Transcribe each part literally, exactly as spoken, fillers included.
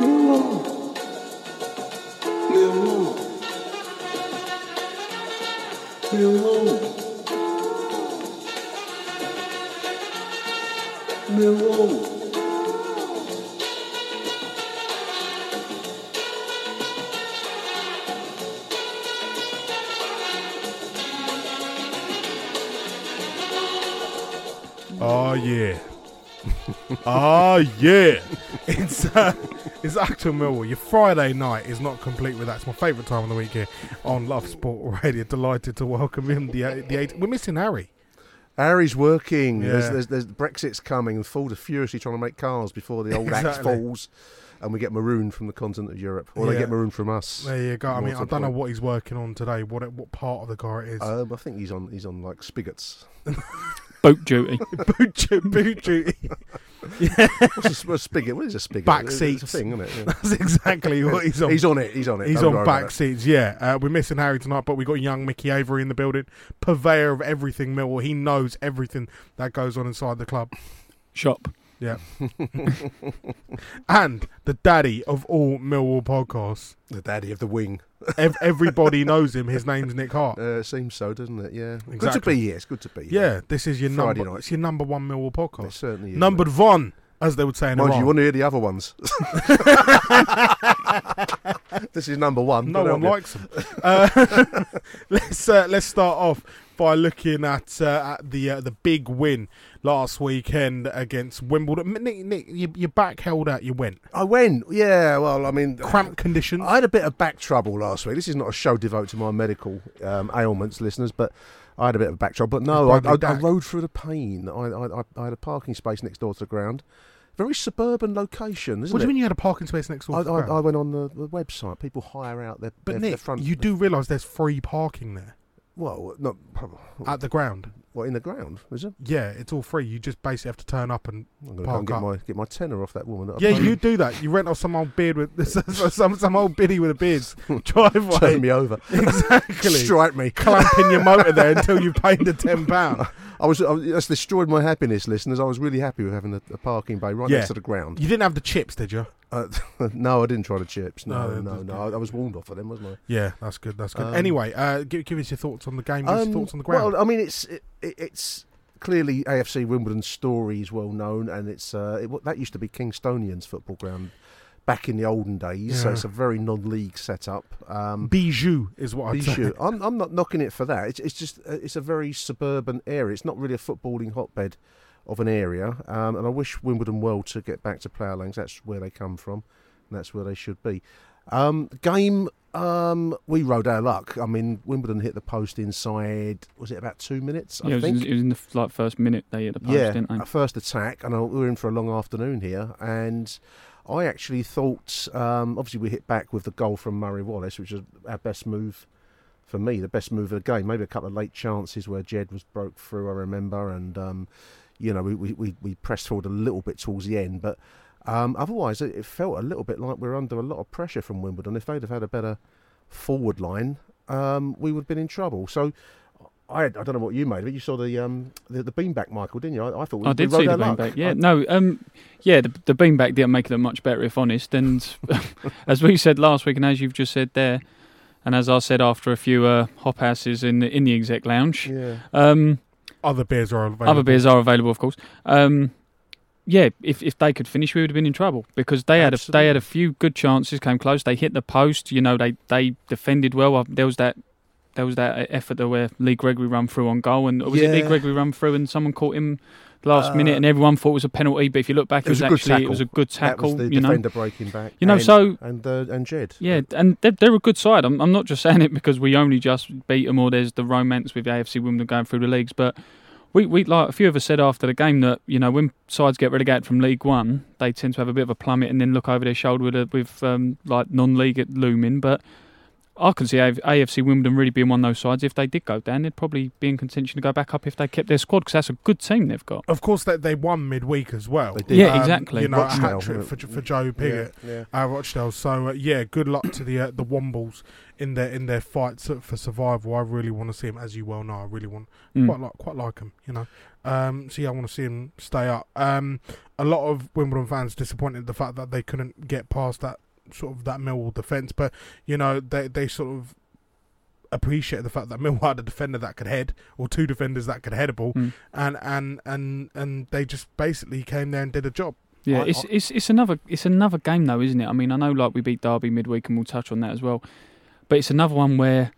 Millwall, Millwall, Millwall, Millwall, oh yeah. Oh yeah, it's uh, it's Acton Millwall. Your Friday night is not complete without. It's my favourite time of the week here on Love Sport Radio. Delighted to welcome him. The uh, the eight. We're missing Harry. Harry's working. Yeah. There's, there's, there's Brexit's coming, and Ford are furiously trying to make cars before the old exactly. axe falls, and we get marooned from the continent of Europe, or yeah. they get marooned from us. There you go. I mean, I don't point. know what he's working on today. What what part of the car it is? Um, I think he's on he's on like spigots. Boat duty. boot, ju- boot duty. Yeah. What's a, a spigot? What is a spigot? Back seats. It's a thing, isn't it? Yeah. That's exactly what he's on. He's on it. He's on it. He's Don't on back seats, yeah. Uh, we're missing Harry tonight, but we've got young Mickey Avery in the building. Purveyor of everything Millwall. He knows everything that goes on inside the club. Shop. Yeah. And the daddy of all Millwall podcasts. The daddy of the wing. Everybody knows him. His name's Nick Hart. Uh, seems so, doesn't it? Yeah. Exactly. Good to be here. It's good to be here. Yeah, this is your Friday number. Night. It's your number one Millwall podcast. It certainly is. Numbered one, as they would say in Iran. Mind you, want to hear the other ones. This is number one. No one likes them. Uh, let's uh, let's start off by looking at uh, at the uh, the big win last weekend against Wimbledon. Nick, Nick you, your back held out, you went. I went, yeah. Well, I mean... Cramp condition. I had a bit of back trouble last week. This is not a show devoted to my medical um, ailments, listeners, but I had a bit of back trouble. But no, I, I, I rode through the pain. I, I, I had a parking space next door to the ground. Very suburban location, isn't What do you it? mean you had a parking space next door? I, to the I, ground? I went on the, the website. People hire out their, but their, Nick, their front... But Nick, you do realise there's free parking there. Well, not at the ground. What, in the ground? Is it? Yeah, it's all free. You just basically have to turn up and I'm gonna park and get up. My get my tenner off that woman. That yeah, you do that. You rent off some old beard with some some old biddy with a beard. Driveway. Turn me over. Exactly. Strike me. Clamping your motor there until you paid the ten pound. I was, I was that's destroyed my happiness, listeners. I was really happy with having a, a parking bay right yeah. next to the ground. You didn't have the chips, did you? Uh, no, I didn't try the chips. No, no, no. no. I, I was warned off of them, wasn't I? Yeah, that's good. That's good. Um, anyway, uh, give, give us your thoughts on the game. Um, thoughts on the ground. Well, I mean, it's it, it's clearly A F C Wimbledon's story is well known, and it's uh, it, that used to be Kingstonian's football ground back in the olden days. Yeah. So it's a very non-league setup. Um, Bijou is what Bijou. I'd say. I'm I'm not knocking it for that. It's it's just it's a very suburban area. It's not really a footballing hotbed of an area, um, and I wish Wimbledon well to get back to Plough Lanes. That's where they come from, and that's where they should be. Um, game, um, we rode our luck. I mean, Wimbledon hit the post inside, was it about two minutes, I yeah, think? Yeah, it was in the like, first minute they hit the post, yeah, didn't they? Yeah, first attack, and I, we were in for a long afternoon here, and I actually thought, um, obviously we hit back with the goal from Murray Wallace, which was our best move for me, the best move of the game. Maybe a couple of late chances where Jed was broke through, I remember, and... Um, You know, we, we, we pressed forward a little bit towards the end, but Um, otherwise, it, it felt a little bit like we were under a lot of pressure from Wimbledon. If they'd have had a better forward line, um, we would have been in trouble. So I, I don't know what you made of it. You saw the um, the, the beanback, Michael, didn't you? I, I thought we, I did we see the beanback. Luck. Yeah, I, no, um, yeah, the, the beanback didn't make them much better, if honest. And as we said last week, and as you've just said there, and as I said after a few uh, hop houses in the, in the exec lounge, yeah. um, other beers are available. Other beers are available, of course. Um, yeah, if if they could finish, we would have been in trouble because they Absolutely. had a, they had a few good chances, came close. They hit the post. You know, they they defended well. There was that. There was that effort that where Lee Gregory run through on goal, and was yeah. it Lee Gregory run through, and someone caught him last uh, minute, and everyone thought it was a penalty. But if you look back, it, it was, was actually it was a good tackle. That was the you defender know. breaking back. You know, and, so and uh, and Jed. Yeah, and they're, they're a good side. I'm I'm not just saying it because we only just beat them, or there's the romance with the A F C Wimbledon going through the leagues, but. We we like a few of us said after the game that you know when sides get relegated from League One, they tend to have a bit of a plummet and then look over their shoulder with, a, with um, like non-league looming. But I can see A F C Wimbledon really being one of those sides. If they did go down, they'd probably be in contention to go back up if they kept their squad because that's a good team they've got. Of course, they they won midweek as well. They did. Yeah, um, exactly. You know, a hat trick for for Joe Piggott, yeah, yeah. Uh, Rochdale. So uh, yeah, good luck to the uh, the Wombles. In their in their fights for survival, I really want to see him. As you well know, I really want mm. quite like quite like him. You know, um, so yeah, I want to see him stay up. Um, a lot of Wimbledon fans disappointed at the fact that they couldn't get past that sort of that Millwall defence, but you know they they sort of appreciate the fact that Millwall had a defender that could head, or two defenders that could head a ball, mm. and and and and they just basically came there and did a job. Yeah, I, it's I, it's it's another it's another game though, isn't it? I mean, I know like we beat Derby midweek, and we'll touch on that as well. But it's another one where,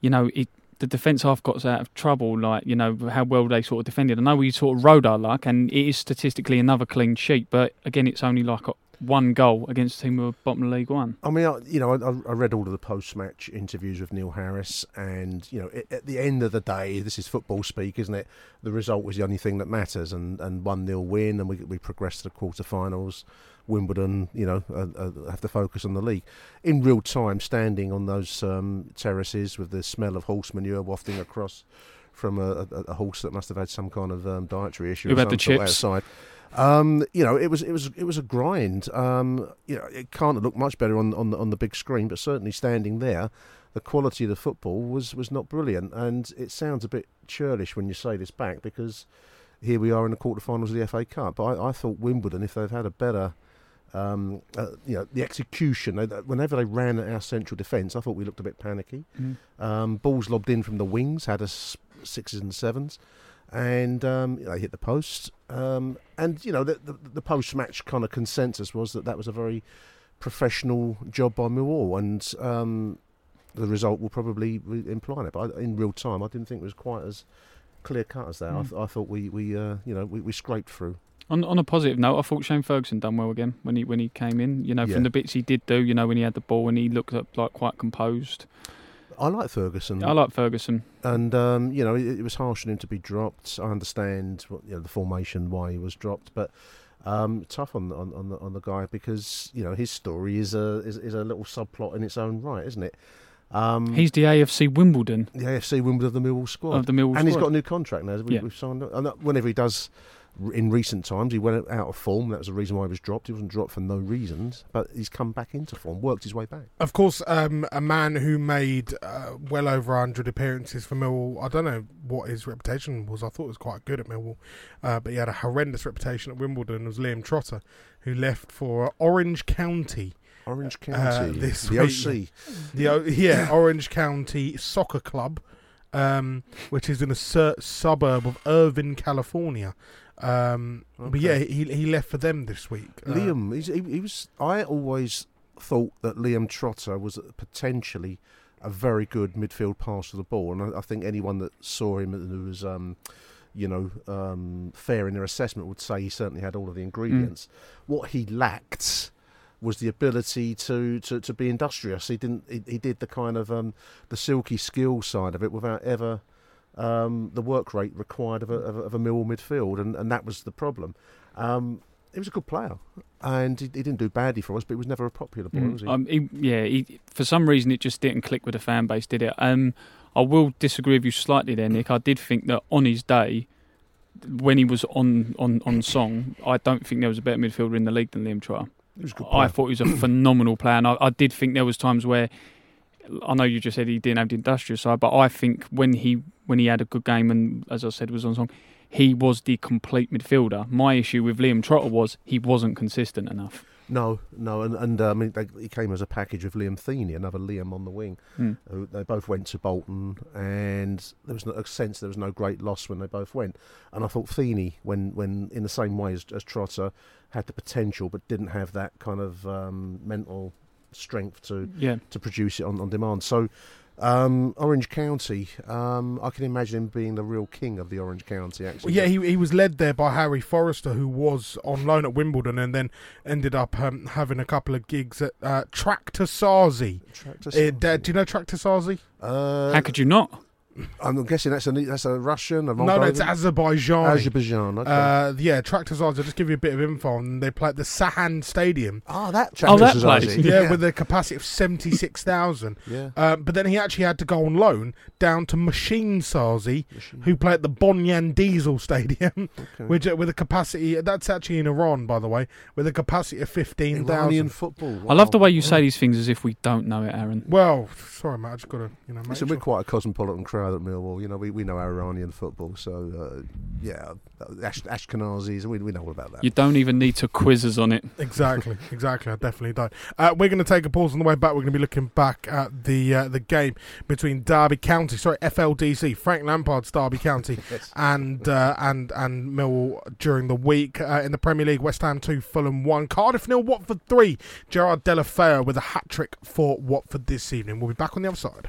you know, it, the defence half got us out of trouble, like, you know, how well they sort of defended. I know we sort of rode our luck, and it is statistically another clean sheet, but again, it's only like one goal against a team of bottom of League One. I mean, I, you know, I, I read all of the post-match interviews with Neil Harris, and, you know, it, at the end of the day, this is football speak, isn't it? The result was the only thing that matters, and and one nil win, and we, we progressed to the quarter-finals. Wimbledon, you know, uh, uh, have to focus on the league. In real time, standing on those um, terraces with the smell of horse manure wafting across from a, a, a horse that must have had some kind of um, dietary issue. About the chips outside. Um, you know, it was it was it was a grind. Um, you know, it can't have looked much better on on the, on the big screen, but certainly standing there, the quality of the football was was not brilliant. And it sounds a bit churlish when you say this back because here we are in the quarterfinals of the F A Cup. But I, I thought Wimbledon, if they've had a better Um, uh, you know, the execution. Whenever they ran at our central defence, I thought we looked a bit panicky. Mm. Um, balls lobbed in from the wings, had us sixes and sevens, and um, they hit the post. Um, and you know, the, the, the post-match kind of consensus was that that was a very professional job by Millwall, and um, the result will probably imply it. But I, in real time, I didn't think it was quite as clear-cut as that. Mm. I, th- I thought we, we uh, you know, we, we scraped through. On on a positive note, I thought Shane Ferguson done well again when he when he came in. You know, yeah. from the bits he did do, you know, when he had the ball and he looked up like quite composed. I like Ferguson. I like Ferguson. And um, you know, it, it was harsh on him to be dropped. I understand what, you know, the formation why he was dropped, but um, tough on on on the, on the guy because you know his story is a is, is a little subplot in its own right, isn't it? Um, he's the A F C Wimbledon. The A F C Wimbledon of the Millwall squad. Of the Millwall and squad. He's got a new contract now. We, yeah. We've signed up. And whenever he does. In recent times, he went out of form. That was the reason why he was dropped. He wasn't dropped for no reasons, but he's come back into form, worked his way back. Of course, um, a man who made uh, well over one hundred appearances for Millwall. I don't know what his reputation was. I thought it was quite good at Millwall, uh, but he had a horrendous reputation at Wimbledon. It was Liam Trotter, who left for Orange County. Orange County, uh, this the week. O C. The o- yeah, Orange County Soccer Club, um, which is in a sur- suburb of Irvine, California. Um, okay. But yeah, he he left for them this week. Uh, Liam, he's, he, he was. I always thought that Liam Trotter was potentially a very good midfield passer of the ball, and I, I think anyone that saw him and who was, um, you know, um, fair in their assessment would say he certainly had all of the ingredients. Mm. What he lacked was the ability to, to, to be industrious. He didn't. He, he did the kind of um, the silky skill side of it without ever. Um, the work rate required of a, of a, of a Millwall midfield, and, and that was the problem. Um, he was a good player, and he, he didn't do badly for us, but he was never a popular boy, mm, was he? Um, he yeah, he, for some reason it just didn't click with the fan base, did it? Um, I will disagree with you slightly there, Nick. I did think that on his day, when he was on, on, on song, I don't think there was a better midfielder in the league than Liam Trotter. I thought he was a phenomenal player, and I, I did think there was times where, I know you just said he didn't have the industrious side, but I think when he when he had a good game and, as I said, was on song, he was the complete midfielder. My issue with Liam Trotter was he wasn't consistent enough. No, no, and, and uh, I mean, they, he came as a package with Liam Feeney, another Liam on the wing. Mm. Uh, they both went to Bolton, and there was no, a sense there was no great loss when they both went. And I thought Feeney, when, when in the same way as, as Trotter, had the potential but didn't have that kind of um, mental strength to yeah. to produce it on, on demand. So um, Orange County, um, I can imagine him being the real king of the Orange County. Actually, well, yeah, he he was led there by Harry Forrester, who was on loan at Wimbledon and then ended up um, having a couple of gigs at uh, Traktor Sazi. Traktor Sazi. Uh, Dad, do you know Traktor Sazi? Uh, How could you not? I'm guessing that's a that's a Russian. A no, no, it's Azerbaijan. Azerbaijan. Okay. Uh, yeah, Traktor Sazi. I'll just give you a bit of info. And they play at the Sahan Stadium. Oh, that Traktor oh, that place. Yeah, yeah, with a capacity of seventy six thousand. Yeah. Uh, but then he actually had to go on loan down to Machine Sazi, Machine. who play at the Bonyan Diesel Stadium, okay. which uh, with a capacity that's actually in Iran, by the way, with a capacity of fifteen thousand. Iranian football. Wow. I love the way you say these things as if we don't know it, Aaron. Well, sorry, mate. I just got to you know. Make so sure. We're quite a cosmopolitan crowd at Millwall, you know, we, we know Iranian football, so uh, yeah, Ash, Ashkenazis, we we know all about that. You don't even need to quiz us on it. Exactly, exactly. I definitely don't. Uh, we're going to take a pause on the way back. We're going to be looking back at the uh, the game between Derby County, sorry, F L D C, Frank Lampard's Derby County, yes. and uh, and and Millwall during the week uh, in the Premier League. West Ham two, Fulham one, Cardiff nil, Watford three. Gerard Deulofeu with a hat trick for Watford this evening. We'll be back on the other side.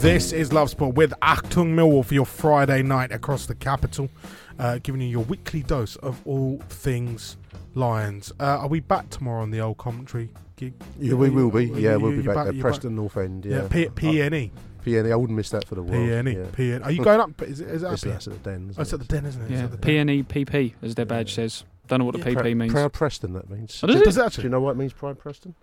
This is Love Sport with Achtung Millwall for your Friday night across the capital, uh, giving you your weekly dose of all things Lions. Uh, are we back tomorrow on the old commentary gig? Yeah, we will be. Yeah, we'll be back at Preston North End. Yeah, P N E. P N E, I wouldn't miss that for the world. P N E. Are you going up? Is it at the Den? It's at the Den, isn't it? Yeah, P N E, P P, as their badge says. Don't know what the P P means. Proud Preston, that means. Does it actually? Do you know what it means, Pride Preston?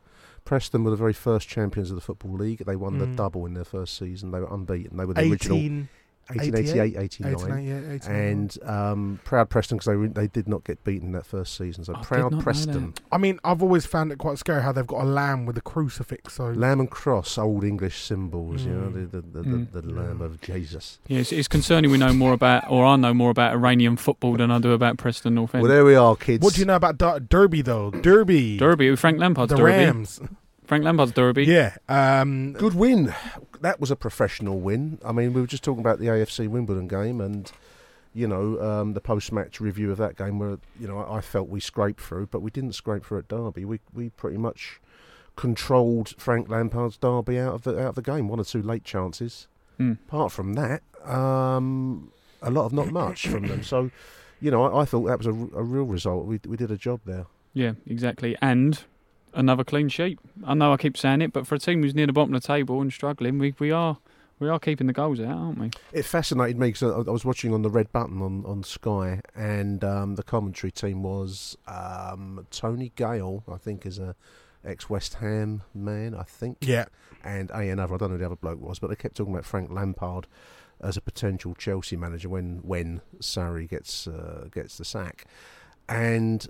Preston were the very first champions of the Football League. They won mm. the double in their first season. They were unbeaten. They were the eighteen, original... eighteen eighty-eight, eighty-nine. And um, proud Preston, because they, re- they did not get beaten that first season. So I proud Preston. I mean, I've always found it quite scary how they've got a lamb with a crucifix. So lamb and cross, old English symbols, mm. you know, the, the, the, mm. the, the lamb of Jesus. Yeah, it's, it's concerning we know more about, or I know more about Iranian football than I do about Preston North End. Well, there we are, kids. What do you know about Der- Derby, though? Derby. Derby, Frank Lampard's the Derby. The Rams. Frank Lampard's Derby. Yeah. Um, Good win. That was a professional win. I mean, we were just talking about the A F C Wimbledon game and, you know, um, the post-match review of that game where, you know, I, I felt we scraped through, but we didn't scrape through at Derby. We we pretty much controlled Frank Lampard's Derby out of the, out of the game. One or two late chances. Mm. Apart from that, um, a lot of not much from them. So, you know, I, I thought that was a, a real result. We we did a job there. Yeah, exactly. And... another clean sheet. I know I keep saying it, but for a team who's near the bottom of the table and struggling, we, we are we are keeping the goals out, aren't we? It fascinated me because I, I was watching on the red button on, on Sky, and um, the commentary team was um, Tony Gale, I think, is a ex-West Ham man, I think. Yeah. And a another, I don't know who the other bloke was, but they kept talking about Frank Lampard as a potential Chelsea manager when when Sarri gets uh, gets the sack, and.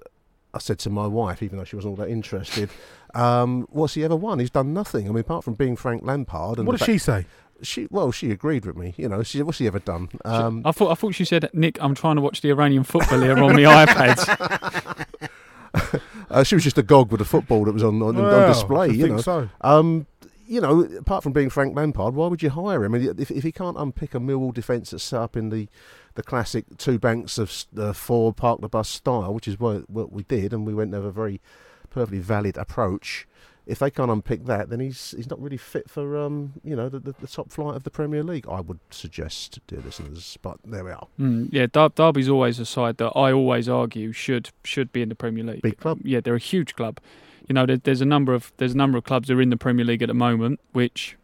I said to my wife, even though she wasn't all that interested, um, what's he ever won? He's done nothing. I mean, apart from being Frank Lampard. And what did she say? She well, she agreed with me. You know, she what's he ever done? Um, she, I thought I thought she said, Nick, I'm trying to watch the Iranian football here on the iPad. uh, she was just agog with the football that was on, on, well, on display. I you think know. So. Um, you know, apart from being Frank Lampard, why would you hire him? I mean, if, if he can't unpick a Millwall defence that's set up in the, the classic two banks of uh, four park the bus style, which is what, what we did, and we went to have a very perfectly valid approach. If they can't unpick that, then he's he's not really fit for um you know the, the, the top flight of the Premier League, I would suggest, dear listeners. But there we are. Mm, yeah, Der- Derby's always a side that I always argue should should be in the Premier League. Big club. Yeah, they're a huge club. You know, there, there's a number of there's a number of clubs that are in the Premier League at the moment, which,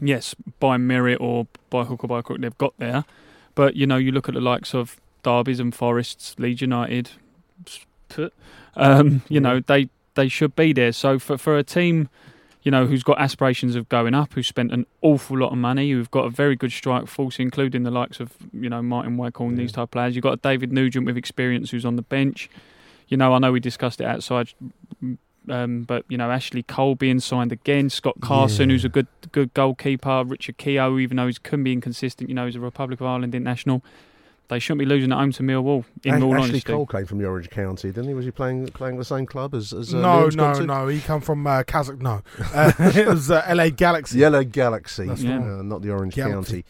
yes, by merit or by hook or by crook, they've got there. But you know, you look at the likes of Derby's and Forest's, Leeds United. Um, you know, they. They should be there. So for for a team, you know, who's got aspirations of going up, who's spent an awful lot of money, who've got a very good strike force, including the likes of, you know, Martin Waghorn, yeah. these type of players. You've got a David Nugent with experience who's on the bench. You know, I know we discussed it outside, um, but, you know, Ashley Cole being signed again, Scott Carson, yeah. who's a good good goalkeeper, Richard Keogh, even though he can be inconsistent, you know, he's a Republic of Ireland international. They shouldn't be losing at home to Millwall, in Ash- all Ashley honesty. Ashley Cole came from Orange County, didn't he? Was he playing playing the same club as, as uh, No, no, no. He come from uh, Kazakh. No. Uh, it was uh, L A Galaxy. The L A Galaxy, yeah. uh, not the Orange Galaxy. County.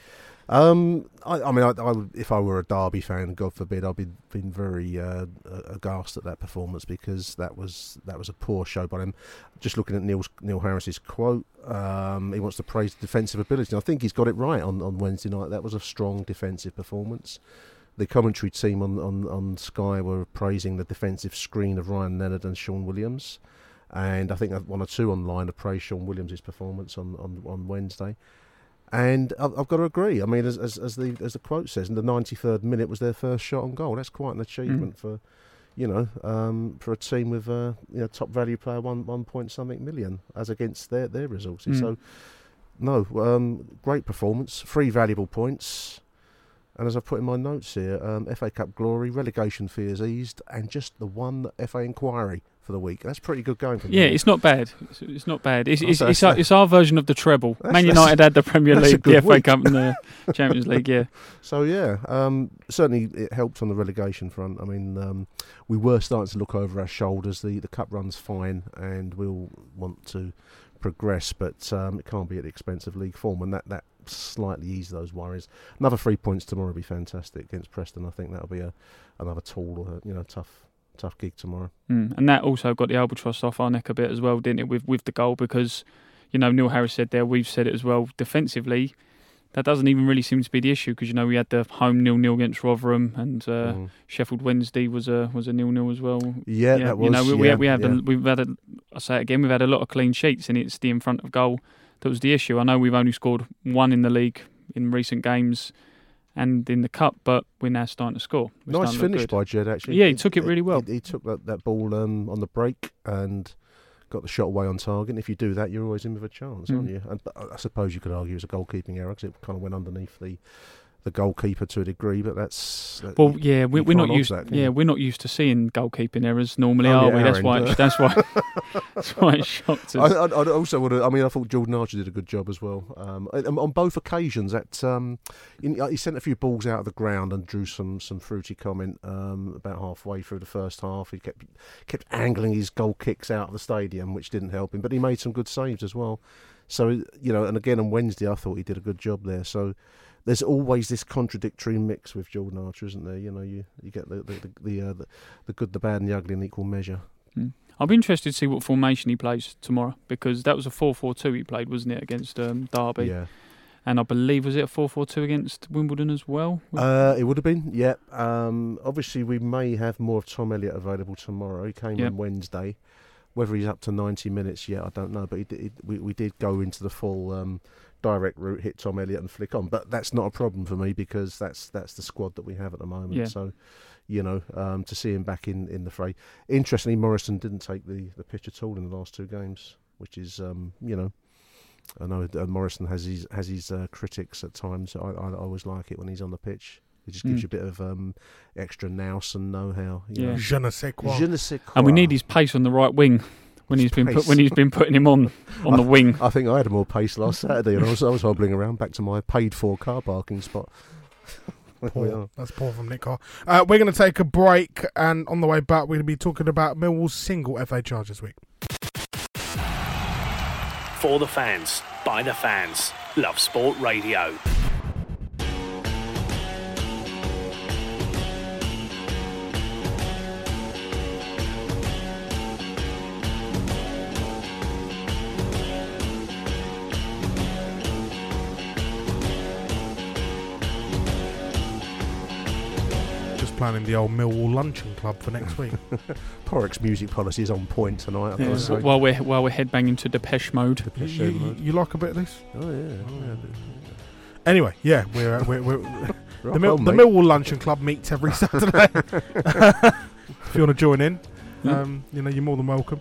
Um, I, I mean, I, I would, if I were a Derby fan, God forbid, I'd be been very uh, aghast at that performance, because that was that was a poor show by him. Just looking at Neil's, Neil Harris's quote, um, he wants to praise the defensive ability. And I think he's got it right on, on Wednesday night. That was a strong defensive performance. The commentary team on, on, on Sky were praising the defensive screen of Ryan Leonard and Sean Williams. And I think one or two online have praised Sean Williams' performance on, on, on Wednesday. And I've got to agree. I mean, as as, as the as the quote says, in the ninety-third minute was their first shot on goal. That's quite an achievement mm. for, you know, um, for a team with a uh, you know, top value player one one point something million as against their their resources. Mm. So, no, um, great performance, three valuable points, and as I put in my notes here, um, F A Cup glory, relegation fears eased, and just the one F A inquiry for the week. That's pretty good going for me. Yeah, it's not bad. It's, it's not bad. It's it's, it's, our, it's our version of the treble. That's, Man United had the Premier League, the F A Cup and the Champions League, yeah. So, yeah, um, certainly it helped on the relegation front. I mean, um, we were starting to look over our shoulders. The, the cup run's fine and we'll want to progress, but um, it can't be at the expense of league form, and that, that slightly eased those worries. Another three points tomorrow would be fantastic against Preston. I think that'll be a another tall, you know, tough... tough gig tomorrow. Mm. And that also got the albatross off our neck a bit as well, didn't it, with with the goal, because, you know, Neil Harris said there, we've said it as well, defensively, that doesn't even really seem to be the issue, because, you know, we had the home nil-nil against Rotherham, and uh, mm. Sheffield Wednesday was a was a nil-nil as well. Yeah, yeah, that was. You know, we, yeah, we had, we had, yeah. a, we've had a, I say it again, we've had a lot of clean sheets, and it's the in front of goal that was the issue. I know we've only scored one in the league in recent games, and in the cup, but we're now starting to score. We're nice finish by Jed, actually. Yeah, he, he took it really well. He, he took that, that ball um, on the break and got the shot away on target. And if you do that, you're always in with a chance, mm. aren't you? And I suppose you could argue it was a goalkeeping error, because it kind of went underneath the the goalkeeper to a degree. But that's that, well, yeah, we, we're not used. That, yeah, you? we're not used to seeing goalkeeping errors normally, oh, are yeah, we? Aaron, that's why. It, that's why. that's why it shocked us. I, I, I also would. I mean, I thought Jordan Archer did a good job as well. Um, on both occasions, at um, in, he sent a few balls out of the ground and drew some some fruity comment um, about halfway through the first half. He kept kept angling his goal kicks out of the stadium, which didn't help him. But he made some good saves as well. So, you know, and again on Wednesday, I thought he did a good job there. So. There's always this contradictory mix with Jordan Archer, isn't there? You know, you, you get the the the the, uh, the the good, the bad, and the ugly in equal measure. Mm. I'll be interested to see what formation he plays tomorrow, because that was a four four two he played, wasn't it, against um, Derby? Yeah. And I believe, was it a four four two against Wimbledon as well? Uh, it would have been, yeah. Um, obviously, we may have more of Tom Elliott available tomorrow. He came yep. on Wednesday. Whether he's up to ninety minutes yet, I don't know. But he did, we we did go into the full. Um, direct route, hit Tom Elliott and flick on, but that's not a problem for me, because that's that's the squad that we have at the moment, yeah. so you know um, to see him back in, in the fray. Interestingly, Morrison didn't take the, the pitch at all in the last two games, which is um, you know I know uh, Morrison has his has his uh, critics at times. I, I, I always like it when he's on the pitch. It just gives mm. you a bit of um, extra nous and know-how, you yeah. know. Je ne sais quoi. Je ne sais quoi. And we need his pace on the right wing when he's been put, when he's been putting him on on I, the wing. I think I had more pace last Saturday, and I was I was hobbling around back to my paid for car parking spot. Poor. That's poor from Nick Carr. Uh, we're going to take a break, and on the way back, we're going to be talking about Millwall's single F A charge this week. For the fans, by the fans. Love Sport Radio. Planning the old Millwall luncheon club for next week. Porrick's music policy is on point tonight. Yeah, so while we're while we're headbanging to Depeche Mode. Depeche you, you, mode. You like a bit of this? Oh yeah. Oh, yeah. Anyway, yeah, we're, we're, we're the, Mil- on, the Millwall luncheon club meets every Saturday. If you want to join in, yeah. um, you know you're more than welcome.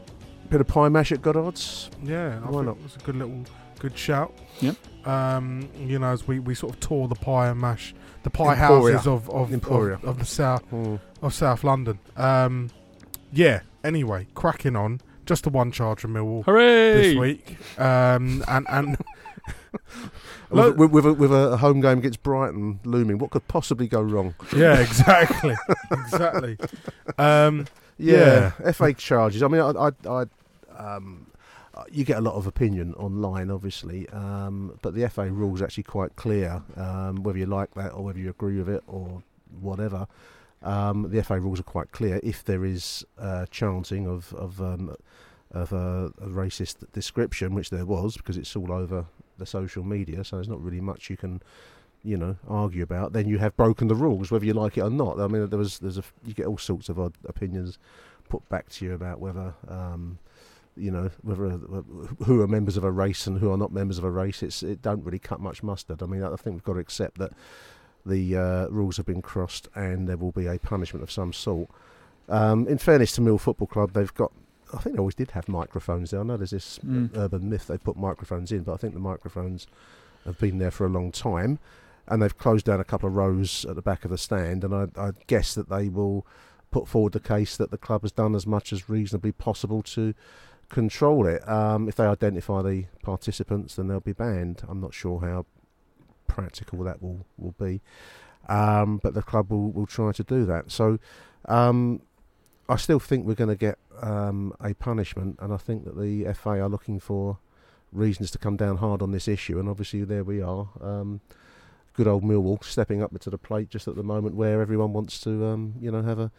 Bit of pie mash at Goddard's. Yeah, why not? It's a good little good shout. Yeah. Um, you know, as we, we sort of tour the pie and mash, the pie Emporia. houses of of, of, of the south mm. of South London. Um, yeah. Anyway, cracking on. Just the one charge from Millwall Hooray! this week, um, and and with, with, with, a, with a home game against Brighton looming, what could possibly go wrong? Yeah, exactly, exactly. Um, yeah, yeah, F A charges. I mean, I, I, I um. You get a lot of opinion online, obviously, um, but the F A rules are actually quite clear, um, whether you like that or whether you agree with it or whatever. Um, the F A rules are quite clear. If there is uh, chanting of of, um, of a, a racist description, which there was, because it's all over the social media, so there's not really much you can, you know, argue about. Then you have broken the rules, whether you like it or not. I mean, there was there's a, you get all sorts of odd opinions put back to you about whether. Um, You know, whether who are members of a race and who are not members of a race, it's it don't really cut much mustard. I mean, I think we've got to accept that the uh, rules have been crossed and there will be a punishment of some sort. Um, in fairness to Mill Football Club, they've got, I think they always did have microphones there. I know there's this mm. urban myth they put microphones in, but I think the microphones have been there for a long time, and they've closed down a couple of rows at the back of the stand, and I, I guess that they will put forward the case that the club has done as much as reasonably possible to control it. Um, if they identify the participants, then they'll be banned. I'm not sure how practical that will, will be, um, but the club will, will try to do that. So um, I still think we're going to get um, a punishment, and I think that the F A are looking for reasons to come down hard on this issue, and obviously there we are. Um, good old Millwall stepping up to the plate just at the moment where everyone wants to um, you know, have a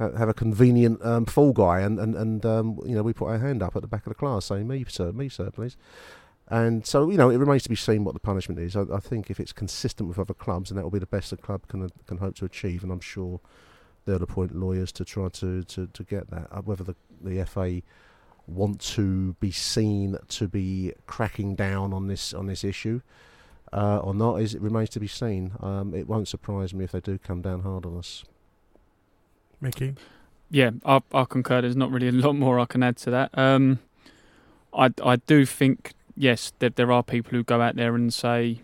have a convenient um, fall guy, and, and, and um, you know, we put our hand up at the back of the class saying, me sir, me sir, please. And so, you know, it remains to be seen what the punishment is. I, I think if it's consistent with other clubs, and that will be the best the club can can hope to achieve, and I'm sure they'll appoint lawyers to try to, to, to get that. Whether the, the F A want to be seen to be cracking down on this on this issue uh, or not, is it remains to be seen. Um, it won't surprise me if they do come down hard on us. Mickey? Yeah, I, I concur. There's not really a lot more I can add to that. Um, I, I do think, yes, that there are people who go out there and say,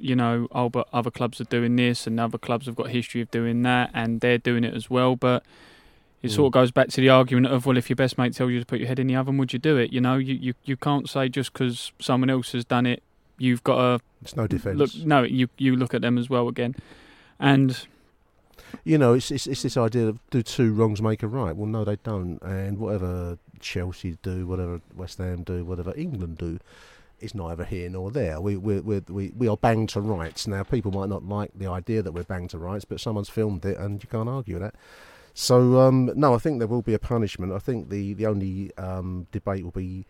you know, oh, but other clubs are doing this and other clubs have got a history of doing that and they're doing it as well. But it mm. sort of goes back to the argument of, well, if your best mate tells you to put your head in the oven, would you do it? You know, you, you, you can't say just because someone else has done it, you've got to... It's no defence. Look, no, you, you look at them as well again. And... You know, it's, it's it's this idea of do two wrongs make a right. Well, no, they don't. And whatever Chelsea do, whatever West Ham do, whatever England do, is neither here nor there. We we we we we are banged to rights. Now, people might not like the idea that we're banged to rights, but someone's filmed it, and you can't argue that. So, um, no, I think there will be a punishment. I think the the only um, debate will be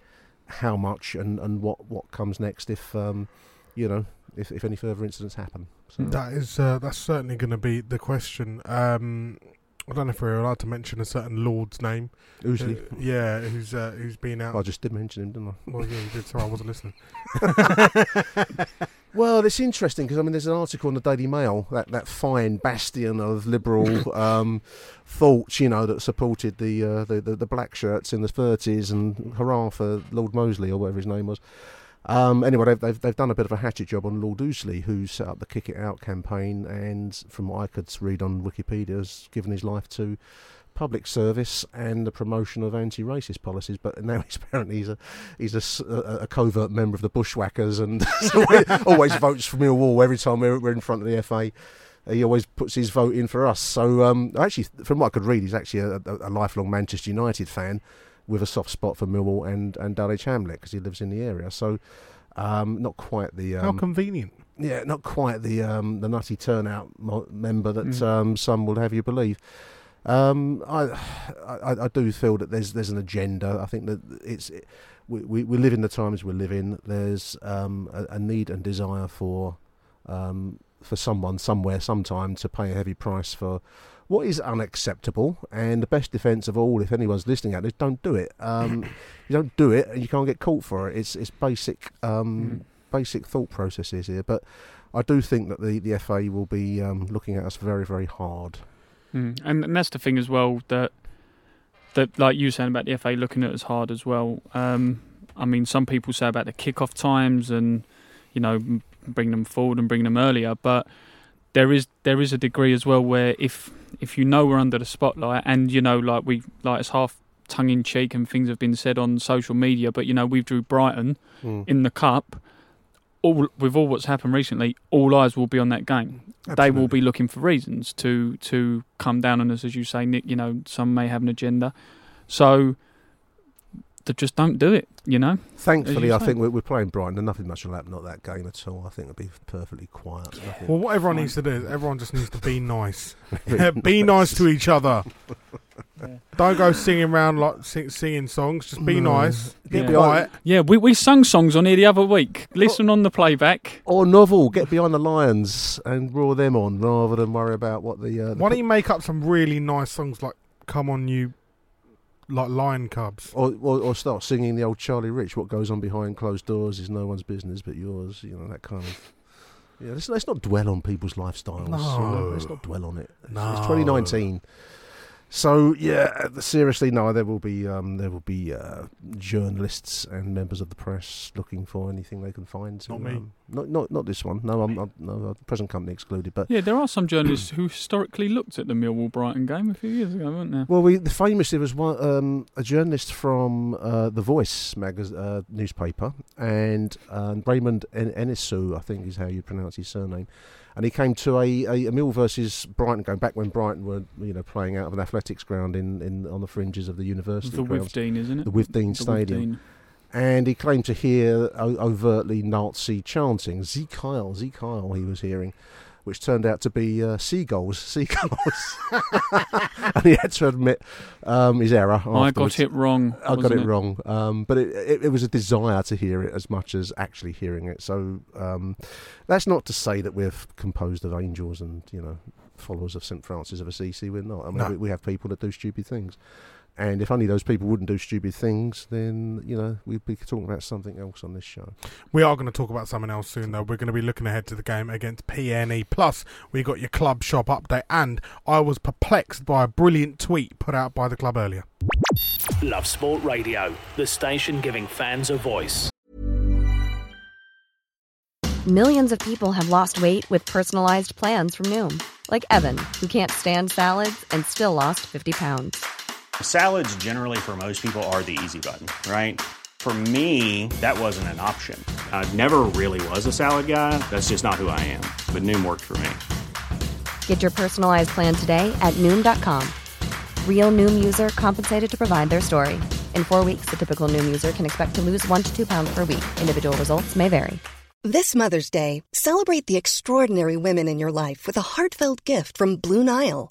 how much and, and what, what comes next if um, you know. If, if any further incidents happen, so. that is uh, that's certainly going to be the question. Um, I don't know if we're allowed to mention a certain lord's name. Usually, uh, yeah, who's uh, who's been out. Well, I just did mention him, didn't I? Well, yeah, you did. Sorry, I wasn't listening. Well, it's interesting because I mean, there's an article in the Daily Mail, that, that fine bastion of liberal um, thoughts, you know, that supported the, uh, the the the black shirts in the thirties and hurrah for Lord Moseley or whatever his name was. Um, anyway, they've, they've they've done a bit of a hatchet job on Lord Ousley, who set up the Kick It Out campaign, and from what I could read on Wikipedia, has given his life to public service and the promotion of anti-racist policies. But now he's apparently he's a he's a, a, a covert member of the Bushwhackers, and always votes for Millwall every time we're, we're in front of the F A. He always puts his vote in for us. So um, actually, from what I could read, he's actually a, a, a lifelong Manchester United fan. with a soft spot for Millwall and, and Dulwich Hamlet because he lives in the area. So um, not quite the... Um, How convenient. Yeah, not quite the um, the nutty turnout member that mm. um, some will have you believe. Um, I, I I do feel that there's there's an agenda. I think that it's it, we, we we live in the times we live in. There's um, a, a need and desire for um, for someone somewhere sometime to pay a heavy price for what is unacceptable. And the best defence of all, if anyone's listening at this, don't do it. Um, you don't do it, and you can't get caught for it. It's it's basic um, mm. basic thought processes here. But I do think that the the F A will be um, looking at us very very hard. Mm. And that's the thing as well, that that like you saying about the F A looking at us hard as well. Um, I mean, some people say about the kick-off times and, you know, bring them forward and bring them earlier, but there is there is a degree as well where if if you know we're under the spotlight and, you know, like we like it's half tongue-in-cheek and things have been said on social media, but, you know, we've drew Brighton mm. in the Cup. All, with all what's happened recently, all eyes will be on that game. Absolutely. They will be looking for reasons to to come down on us, as you say, Nick. You know, some may have an agenda, so they just don't do it. You know. Thankfully, you I say. think we're, we're playing Brighton, and nothing much will happen at that game at all. I think it'll be perfectly quiet. Yeah. Well, what everyone needs to do is everyone just needs to be nice. Be nice to each other. Yeah. Don't go singing round like sing, singing songs. Just be no. nice. Get yeah. quiet. Yeah, we we sung songs on here the other week. Listen or, on the playback or novel. Get behind the Lions and roar them on rather than worry about what the. Uh, the Why don't you make up some really nice songs like "Come On You," like Lion Cubs, or, or or start singing the old Charlie Rich. What goes on behind closed doors is no one's business but yours. You know, that kind of. Yeah, let's, let's not dwell on people's lifestyles. No. You know, let's not dwell on it. No. It's, it's twenty nineteen. So yeah, seriously, no. There will be um, there will be uh, journalists and members of the press looking for anything they can find. To, not me. Um, not not not this one. No, I'm, I'm no present company excluded. But yeah, there are some journalists who historically looked at the Millwall Brighton game a few years ago, weren't there? Well, we the famous there was one um, a journalist from uh, the Voice magazine uh, newspaper, and um, Raymond en- Enisu, I think is how you pronounce his surname. And he came to a, a, a Mill versus Brighton game back when Brighton were, you know, playing out of an athletics ground in, in on the fringes of the university. The Withdean, isn't it? The Withdean Stadium. Withdean. And he claimed to hear o- overtly Nazi chanting. Sieg Heil, Sieg Heil, he was hearing, which turned out to be uh, seagulls, seagulls. And he had to admit um, his error. I got it wrong. I got it, it? wrong. Um, but it, it, it was a desire to hear it as much as actually hearing it. So um, that's not to say that we're composed of angels and, you know, followers of Saint Francis of Assisi. We're not. I mean, no. we, we have people that do stupid things. And if only those people wouldn't do stupid things, then, you know, we'd be talking about something else on this show. We are going to talk about something else soon, though. We're going to be looking ahead to the game against P N E. Plus, we got your club shop update, and I was perplexed by a brilliant tweet put out by the club earlier. Love Sport Radio, the station giving fans a voice. Millions of people have lost weight with personalised plans from Noom. Like Evan, who can't stand salads and still lost fifty pounds. Salads generally for most people are the easy button, right? For me, that wasn't an option. I never really was a salad guy. That's just not who I am. But Noom worked for me. Get your personalized plan today at Noom dot com. Real Noom user compensated to provide their story. In four weeks, the typical Noom user can expect to lose one to two pounds per week. Individual results may vary. This Mother's Day, celebrate the extraordinary women in your life with a heartfelt gift from Blue Nile.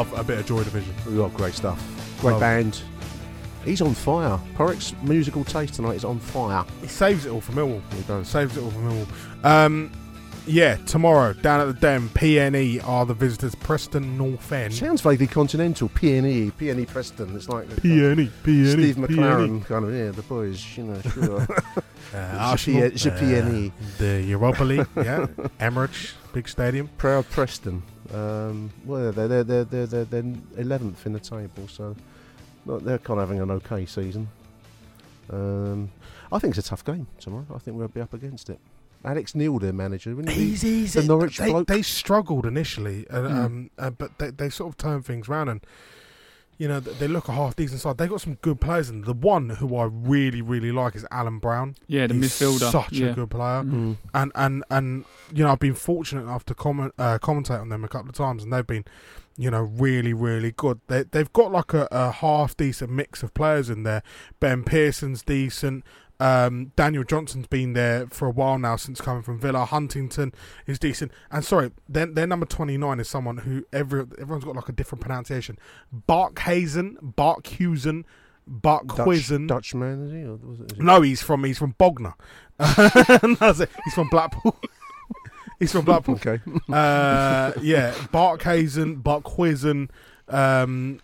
love a bit of Joy Division. We've got great stuff. Great love. Band. He's on fire. Porrick's musical taste tonight is on fire. He saves it all for Millwall. He does. Saves it all for Millwall. Um, yeah, tomorrow, down at the Den, P N E are the visitors. Preston North End. Sounds vaguely continental. P N E. P N E Preston. It's like... P N E. P N E. Steve McLaren. Kind of, yeah, the boys, you know, sure. Uh, it's Arsenal, a, it's a P N E. Uh, the Europa League, yeah. Emirates, big stadium. Proud Preston. Um, well, they're, they're, they're, they're, they're, they're eleventh in the table, so... They're kind of having an okay season. Um, I think it's a tough game tomorrow. I think we'll be up against it. Alex Neil, their manager, isn't he? He's easy. The Norwich they, bloke. They struggled initially, uh, mm. um, uh, but they, they sort of turned things round, and you know they look a half decent side. They got some good players, and the one who I really, really like is Alan Brown. Yeah, the He's midfielder. Such yeah. a good player, mm. and and and you know I've been fortunate enough to comment uh, commentate on them a couple of times, and they've been. You know, really, really good. They, they've got like a, a half-decent mix of players in there. Ben Pearson's decent. Um, Daniel Johnson's been there for a while now since coming from Villa. Huntington is decent. And sorry, their, their number twenty-nine is someone who every everyone's got like a different pronunciation. Barkhuizen, Barkhuizen, Barkhuizen. Dutch, Dutchman, is he? Or was it, is he? No, he's from, he's from Bognor. He's from Blackpool. He's from Blackpool. Okay. Uh, yeah, Barkhuizen, Barkhuizen. Um,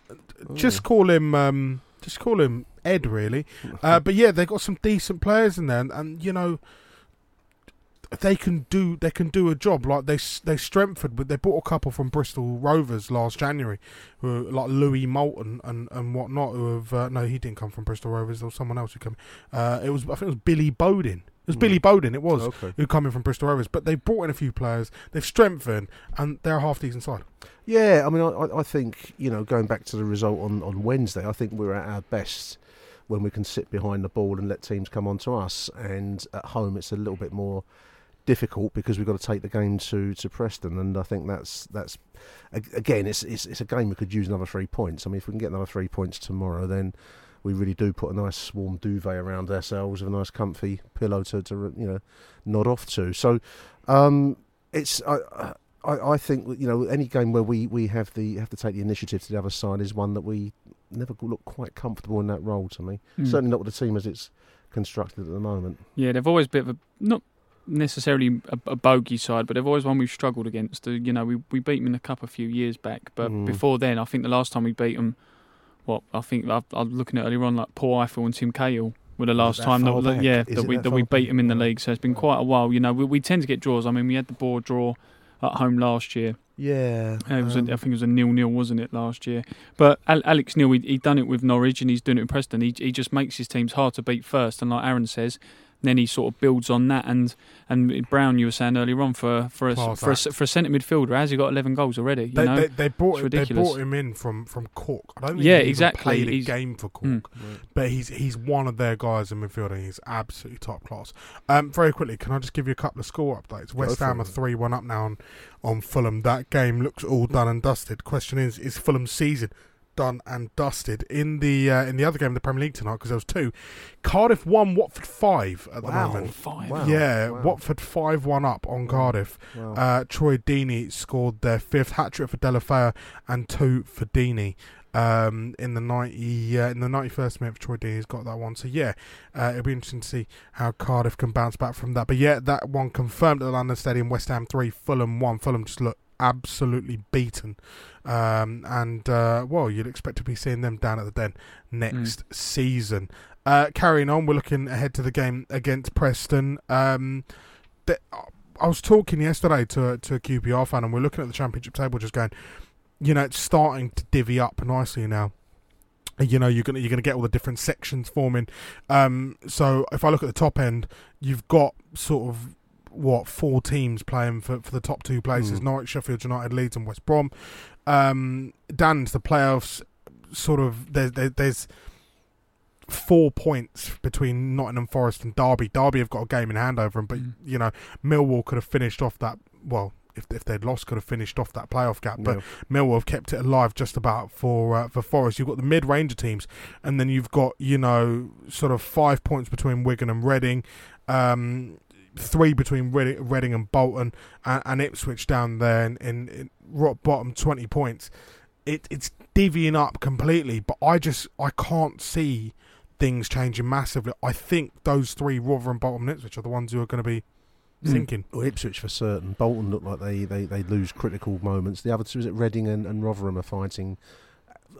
just call him. Um, just call him Ed, really. Uh, but yeah, they've got some decent players in there, and, and you know, they can do. They can do a job. Like they they strengthened, but they bought a couple from Bristol Rovers last January, who like Louis Moulton and and whatnot. Who have uh, no, he didn't come from Bristol Rovers. There was someone else who came. Uh, it was I think it was Billy Bowden. It was mm. Billy Bowden, it was, okay. who came in from Bristol Rovers. But they brought in a few players, they've strengthened, and they're a half-decent side. Yeah, I mean, I, I think, you know, going back to the result on, on Wednesday, I think we're at our best when we can sit behind the ball and let teams come on to us. And at home, it's a little bit more difficult because we've got to take the game to, to Preston. And I think that's, that's again, it's, it's it's a game we could use another three points. I mean, if we can get another three points tomorrow, then... We really do put a nice warm duvet around ourselves with a nice comfy pillow to, to you know, nod off to. So um, it's I, I I think you know any game where we, we have the have to take the initiative to the other side is one that we never look quite comfortable in that role to me. Mm. Certainly not with the team as it's constructed at the moment. Yeah, they've always been a bit of a, not necessarily a, a bogey side, but they've always one we've struggled against. You know, we we beat them in the cup a few years back, but mm. before then, I think the last time we beat them. What I think I was looking at earlier on, like Paul Eiffel and Tim Cahill were the last time that, that yeah that we that, that we beat them in the league. So it's been quite a while. You know, we, we tend to get draws. I mean, we had the Boar draw at home last year. Yeah, it was um, a, I think it was a nil-nil, wasn't it, last year? But Alex Neil, he he done it with Norwich and he's doing it with Preston. He he just makes his teams hard to beat first, and like Aaron says. Then he sort of builds on that, and and Brown, you were saying earlier on, for for a oh, for, a, for a centre midfielder, has he got eleven goals already? You they, know? They, they brought him, they brought him in from, from Cork. I don't think yeah, he exactly. even played he's, a game for Cork, mm. right. but he's he's one of their guys in midfield, and he's absolutely top class. Um, very quickly, can I just give you a couple of score updates? West Ham are three one up now on, on Fulham. That game looks all done and dusted. Question is, is Fulham's season done and dusted? In the uh, in the other game of the Premier League tonight, because there was two, Cardiff won Watford five at the wow, moment five. Wow, yeah wow. Watford five one up on wow. Cardiff wow. Uh, Troy Deeney scored their fifth hat-trick for Deulofeu and two for Deeney um, in the ninety uh, in the ninety-first minute. Troy Deeney's got that one, so yeah uh, it'll be interesting to see how Cardiff can bounce back from that. But yeah, that one confirmed at the London Stadium. West Ham three Fulham one. Fulham just looked absolutely beaten, um, and uh, well, you'd expect to be seeing them down at the Den next mm. season. Uh, carrying on, we're looking ahead to the game against Preston. Um, th- I was talking yesterday to to a Q P R fan, and we're looking at the Championship table, just going, you know, it's starting to divvy up nicely now. You know, you're gonna you're gonna get all the different sections forming. Um, so if I look at the top end, you've got sort of. What four teams playing for, for the top two places? Mm. Norwich, Sheffield United, Leeds, and West Brom. Um, down to the playoffs, sort of there's there's four points between Nottingham Forest and Derby. Derby have got a game in hand over them, but mm. you know Millwall could have finished off that. Well, if if they'd lost, could have finished off that playoff gap. But yeah. Millwall have kept it alive just about for uh, for Forest. You've got the mid-range teams, and then you've got you know sort of five points between Wigan and Reading. Um, Three between Reading and Bolton, and, and Ipswich down there in, in, in bottom twenty points. it, it's divvying up completely, but I just, I can't see things changing massively. I think those three, Rotherham, Bolton, Ipswich, are the ones who are going to be sinking. Mm. Well, Ipswich for certain. Bolton look like they, they, they lose critical moments. The other two, is it Reading and, and Rotherham, are fighting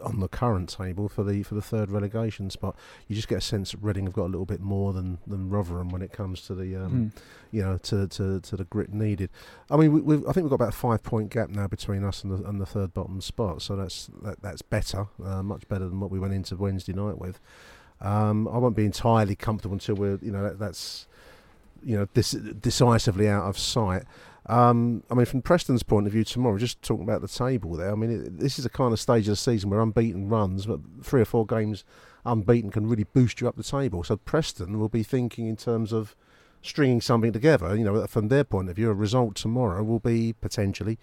on the current table for the for the third relegation spot. You just get a sense that Reading have got a little bit more than, than Rotherham when it comes to the um, mm. you know to, to, to the grit needed. I mean, we, we've I think we've got about a five point gap now between us and the and the third bottom spot. So that's that, that's better, uh, much better than what we went into Wednesday night with. Um, I won't be entirely comfortable until we're you know that, that's you know this decisively out of sight. Um, I mean, from Preston's point of view tomorrow, just talking about the table there, I mean, it, this is the kind of stage of the season where unbeaten runs, but three or four games unbeaten can really boost you up the table. So Preston will be thinking in terms of stringing something together. You know, from their point of view, a result tomorrow will be potentially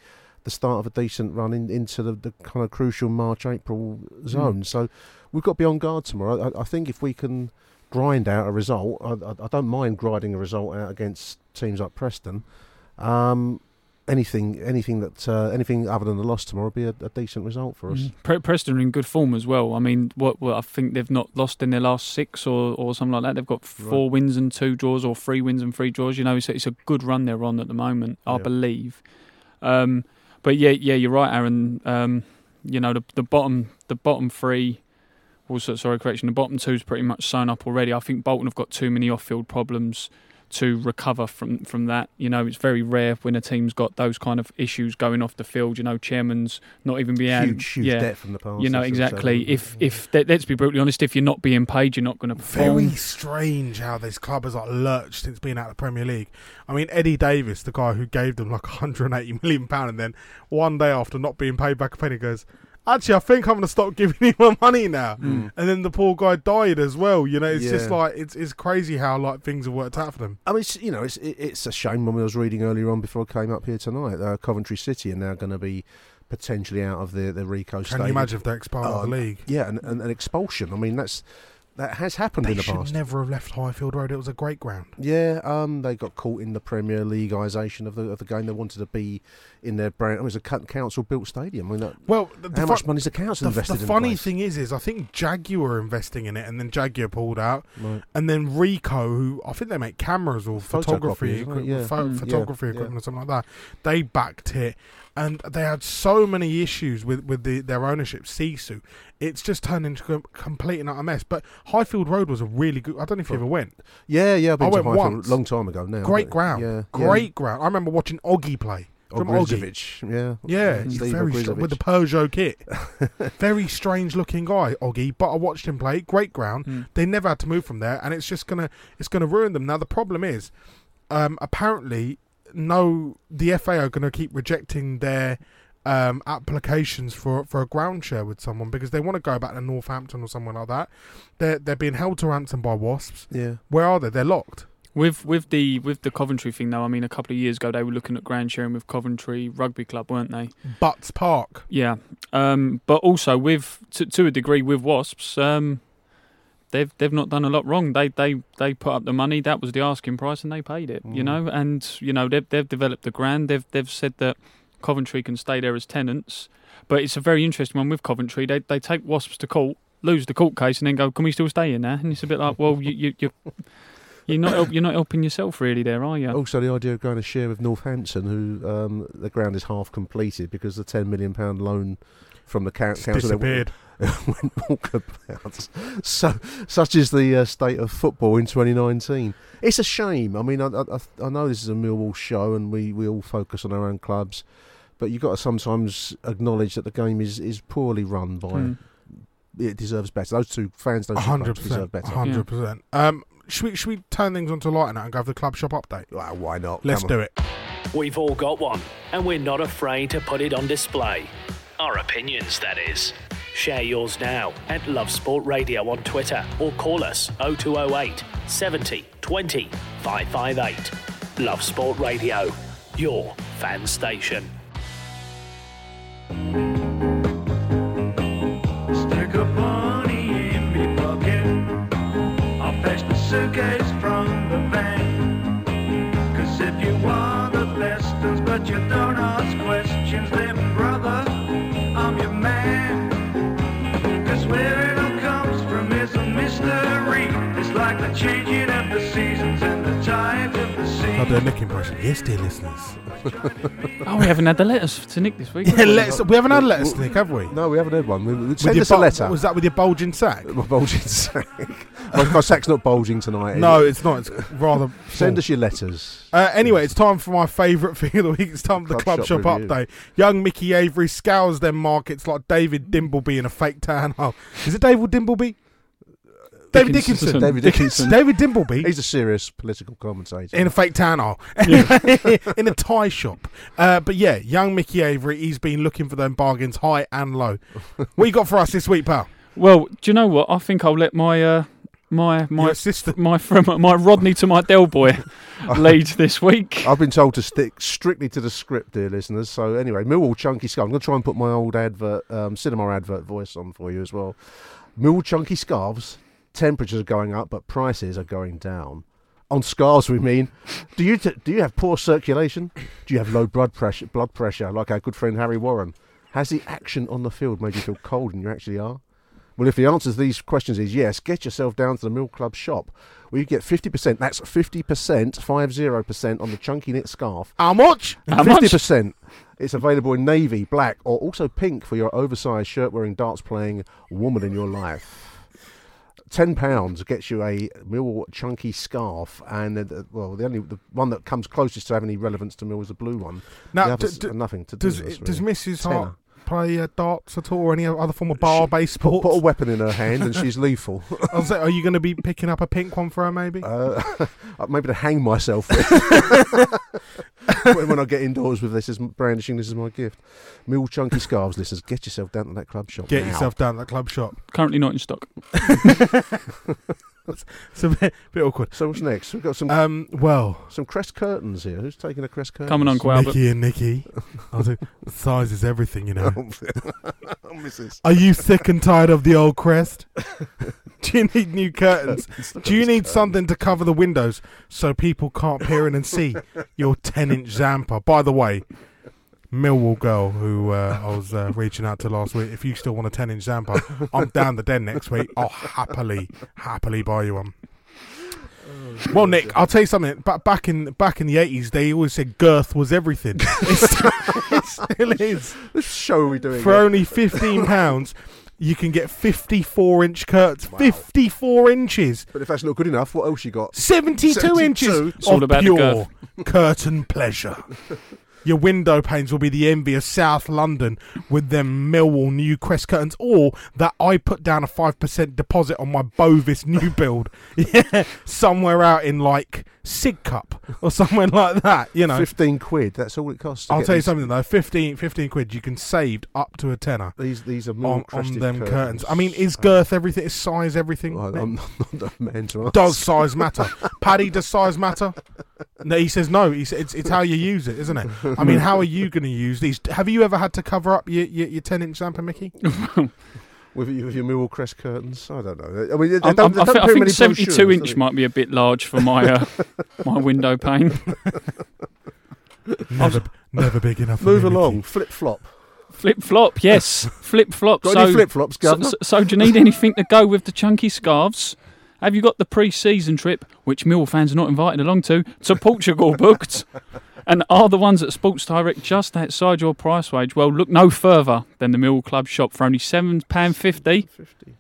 the start of a decent run in, into the, the kind of crucial March-April zone. Mm. So we've got to be on guard tomorrow. I, I think if we can grind out a result, I, I don't mind grinding a result out against teams like Preston. Um, anything, anything that, uh, anything other than the loss tomorrow would be a, a decent result for us. Mm. Pre- Preston are in good form as well. I mean, what, what I think they've not lost in their last six or, or something like that. They've got four right. wins and two draws, or three wins and three draws. You know, it's, it's a good run they're on at the moment, I yeah. believe. Um, but yeah, yeah, you're right, Aaron. Um, you know, the, the bottom, the bottom three. Also, sorry, correction. The bottom two's pretty much sewn up already. I think Bolton have got too many off-field problems to recover from, from that. You know, it's very rare when a team's got those kind of issues going off the field. You know, chairman's not even being... Huge, huge yeah, debt from the past. You know, exactly. If, if let's be brutally honest, if you're not being paid, you're not going to perform. Very strange how this club has like lurched since being out of the Premier League. I mean, Eddie Davis, the guy who gave them like one hundred eighty million pounds, and then one day after not being paid back a penny goes, actually, I think I'm going to stop giving you my money now. Mm. And then the poor guy died as well. You know, it's yeah. just like, it's it's crazy how like things have worked out for them. I mean, it's, you know, it's it's a shame. When I was reading earlier on before I came up here tonight, uh, Coventry City are now going to be potentially out of the, the Rico Stadium. Can you imagine if they're expelled out uh, of the league? Yeah, and an expulsion. I mean, that's... That has happened they in the past. They should never have left Highfield Road. It was a great ground. Yeah, um, they got caught in the Premier Leagueisation of the of the game. They wanted to be in their brand. I mean, it was a council-built stadium. I mean, that, well, the, how the much fu- money is the council the, invested the in? The funny place? thing is, is I think Jaguar investing in it, and then Jaguar pulled out, right. and then Ricoh, who I think they make cameras or photography, equipment, yeah. pho- mm, photography yeah, equipment yeah. or something like that. They backed it. And they had so many issues with, with the, their ownership, Sisu. It's just turned into a complete and utter mess. But Highfield Road was a really good... I don't know if you ever went. Yeah, yeah, I've been I to went Highfield once. A long time ago now. Great ground. Yeah, Great yeah. ground. I remember watching Oggy play. Ogrizovich. Yeah. Yeah, he's very str- with the Peugeot kit. Very strange-looking guy, Oggy. But I watched him play. Great ground. Mm. They never had to move from there. And it's just going to it's gonna ruin them. Now, the problem is, um, apparently... No, the F A are going to keep rejecting their um, applications for, for a ground share with someone because they want to go back to Northampton or somewhere like that. They're they're being held to ransom by Wasps. Yeah, where are they? They're locked. With with the with the Coventry thing though, I mean, a couple of years ago they were looking at ground sharing with Coventry Rugby Club, weren't they? Butts Park. Yeah, um, but also with to, to a degree with Wasps. Um, They've they've not done a lot wrong. They they they put up the money. That was the asking price, and they paid it. Mm. You know, and you know they've they've developed the ground. They've they've said that Coventry can stay there as tenants. But it's a very interesting one with Coventry. They they take Wasps to court, lose the court case, and then go, "Can we still stay in there?" And it's a bit like, well, you you you're, you're not you're not helping yourself really there, are you? Also, the idea of going to share with Northampton, who um, the ground is half completed because the ten million pound loan from the council disappeared. Went walkabouts. So, such is the uh, state of football in twenty nineteen. It's a shame. I mean, I, I, I know this is a Millwall show, and we, we all focus on our own clubs, but you've got to sometimes acknowledge that the game is, is poorly run by. Mm. It deserves better. Those two fans, those one hundred percent, two clubs deserve better. Hundred yeah. percent. Um, should we should we turn things onto lighten out and go for the club shop update? Well, why not? Let's do it. We've all got one, and we're not afraid to put it on display. Our opinions, that is. Share yours now at Love Sport Radio on Twitter or call us oh two oh eight, seventy, twenty, five five eight. Love Sport Radio, your fan station. Stick a money in me pocket. I'll fetch the suitcase from the van. Cause if you want the lessons but you don't ask questions, then brother, I'm your man. the changing of the seasons and the times of the seasons. I'll do a Nick impression. Yes, dear listeners. Oh, we haven't had the letters to Nick this week. Yeah, letters, we haven't had letters to Nick, have we? No, we haven't had one. We, send us a letter. Was that with your bulging sack? My bulging sack. my, my sack's not bulging tonight. No, it? it's not. It's rather... Send us your letters. Uh, anyway, it's time for my favourite thing of the week. It's time for the Club, Club Shop, Shop Update. Young Mickey Avery scours their markets like David Dimbleby in a fake tan. Oh, is it David Dimbleby? David Dickinson. Dickinson. David Dickinson. David Dimbleby. He's a serious political commentator. In a fake tan hole. Yeah. In a tie shop. Uh, but yeah, young Mickey Avery, he's been looking for them bargains high and low. What you got for us this week, pal? Well, do you know what? I think I'll let my... Uh, my my sister. My, my my Rodney to my Del Boy lead this week. I've been told to stick strictly to the script, dear listeners. So anyway, Millwall Chunky Scarf. I'm going to try and put my old advert, um, cinema advert voice on for you as well. Millwall Chunky Scarves. Temperatures are going up, but prices are going down. On scarves, we mean. Do you t- do you have poor circulation? Do you have low blood pressure? Blood pressure, like our good friend Harry Warren. Has the action on the field made you feel cold, and you actually are? Well, if the answer to these questions is yes, get yourself down to the Mill Club shop, where you get fifty percent. That's fifty percent, five zero percent on the chunky knit scarf. How much? How much? fifty percent. It's available in navy, black, or also pink for your oversized shirt-wearing, darts-playing woman in your life. ten pounds gets you a Millwall chunky scarf, and uh, well, the only the one that comes closest to having any relevance to Mill is the blue one. Now, d- d- nothing to does, do with this, really. Does Missus Tenor. Hart play uh, darts at all, or any other form of bar-based sport? Put, put a weapon in her hand, and she's lethal. I was like, are you going to be picking up a pink one for her, maybe? Uh, maybe to hang myself with. when, when I get indoors with this, is brandishing, this is my gift. Mill Chunky Scarves, listeners, get yourself down to that club shop. Get now. yourself down to that club shop. Currently not in stock. It's a bit, bit awkward. So what's next? We've got some um, well, some crest curtains here. Who's taking the crest curtains? Coming on, Quail. Nicky and Nicky. I was like, size is everything, you know. I miss this. Are you sick and tired of the old crest? Do you need new curtains? Do you need curtain. something to cover the windows so people can't peer in and see your ten-inch Zampa? By the way, Millwall girl who uh, I was uh, reaching out to last week, if you still want a ten-inch Zampa, I'm down the den next week. I'll happily, happily buy you one. Oh, well, Nick, I'll tell you something. Ba- back in back in the eighties, they always said girth was everything. It still, it still is. This show are we doing? For again? Only fifteen pounds, you can get fifty-four-inch curtains. Wow. fifty-four inches. But if that's not good enough, what else you got? seventy-two, seventy-two. Inches. It's all of about pure curtain pleasure. Your window panes will be the envy of South London with them Millwall new crest curtains, or that I put down a five percent deposit on my Bovis new build. Yeah, somewhere out in like Sidcup or somewhere like that, you know. fifteen quid, that's all it costs. I'll tell you these. something though, fifteen, fifteen quid, you can save up to a tenner. These these are more on, on them curtains. curtains. I mean, is girth everything? Is size everything? Well, I'm not, I'm not meant to ask. Does size matter? Paddy, does size matter? No, he says no. He says it's, it's how you use it, isn't it? I mean, how are you going to use these? Have you ever had to cover up your your, your ten-inch Zampa, Mickey? With your, your Millwall crest curtains? I don't know. I mean, they don't, they don't I, th- I think seventy-two-inch might be a bit large for my uh, my window pane. never, never big enough. Move for me, along. Mickey. Flip-flop. Flip-flop, yes. Flip-flop. Got so, any flip-flops, Governor? So, so do you need anything to go with the chunky scarves? Have you got the pre-season trip, which Millwall fans are not invited along to, to Portugal booked? And are the ones at Sports Direct just outside your price range? Well, look no further than the Mill Club shop for only seven pounds fifty.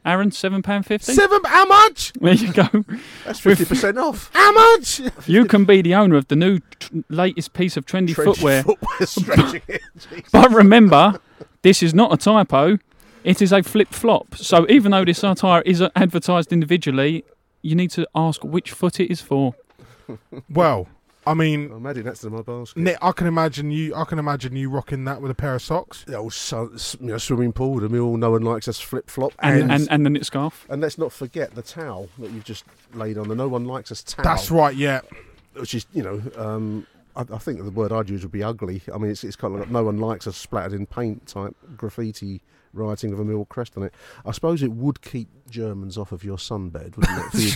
Aaron, seven pounds fifty? Seven, how much? There you go. That's fifty percent off. How much? You can be the owner of the new t- latest piece of trendy, trendy footwear. footwear but, but remember, this is not a typo. It is a flip-flop. So even though this attire is advertised individually, you need to ask which foot it is for. Well... I mean, I'm adding that to my basket. Nick, I can imagine you. I can imagine you rocking that with a pair of socks. The old sun, you know, swimming pool. And we all know and likes us flip flop and and, and and the knit scarf. And let's not forget the towel that you've just laid on. The no one likes us towel. That's right. Yeah, which is you know, um, I, I think the word I'd use would be ugly. I mean, it's it's kind of like no one likes us splattered in paint type graffiti writing of a Mill crest on it. I suppose it would keep Germans off of your sunbed, wouldn't it? For you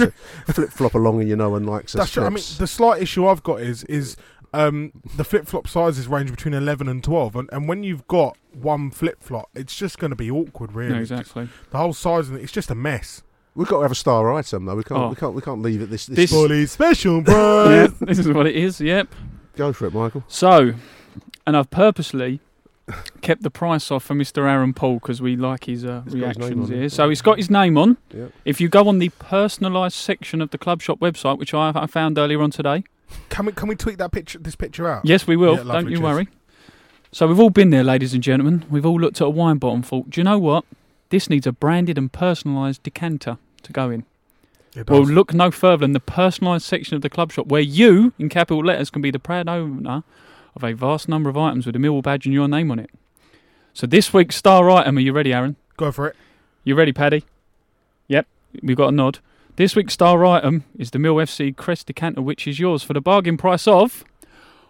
to flip-flop along and you know one likes us. That's right. I mean, the slight issue I've got is is um, the flip-flop sizes range between eleven and twelve, and, and when you've got one flip-flop, it's just going to be awkward, really. Yeah, exactly. The whole size, it's just a mess. We've got to have a star item though. We can't. Oh. We can't. We can't leave it. This this, this special, bro. Yeah, this is what it is. Yep. Go for it, Michael. So, and I've purposely kept the price off for Mister Aaron Paul because we like his uh, reactions his here. So he's got his name on. Yep. If you go on the personalised section of the Club Shop website, which I, I found earlier on today, can we can we tweet that picture this picture out? Yes, we will. Yeah, Don't you cheers. worry. So we've all been there, ladies and gentlemen. We've all looked at a wine bottle and thought, do you know what? This needs a branded and personalised decanter to go in. Well, look no further than the personalised section of the Club Shop where you, in capital letters, can be the proud owner of a vast number of items with a Millwall badge and your name on it. So this week's star item, are you ready, Aaron? Go for it. You ready, Paddy? Yep, we've got a nod. This week's star item is the Mill F C Crest decanter, which is yours for the bargain price of...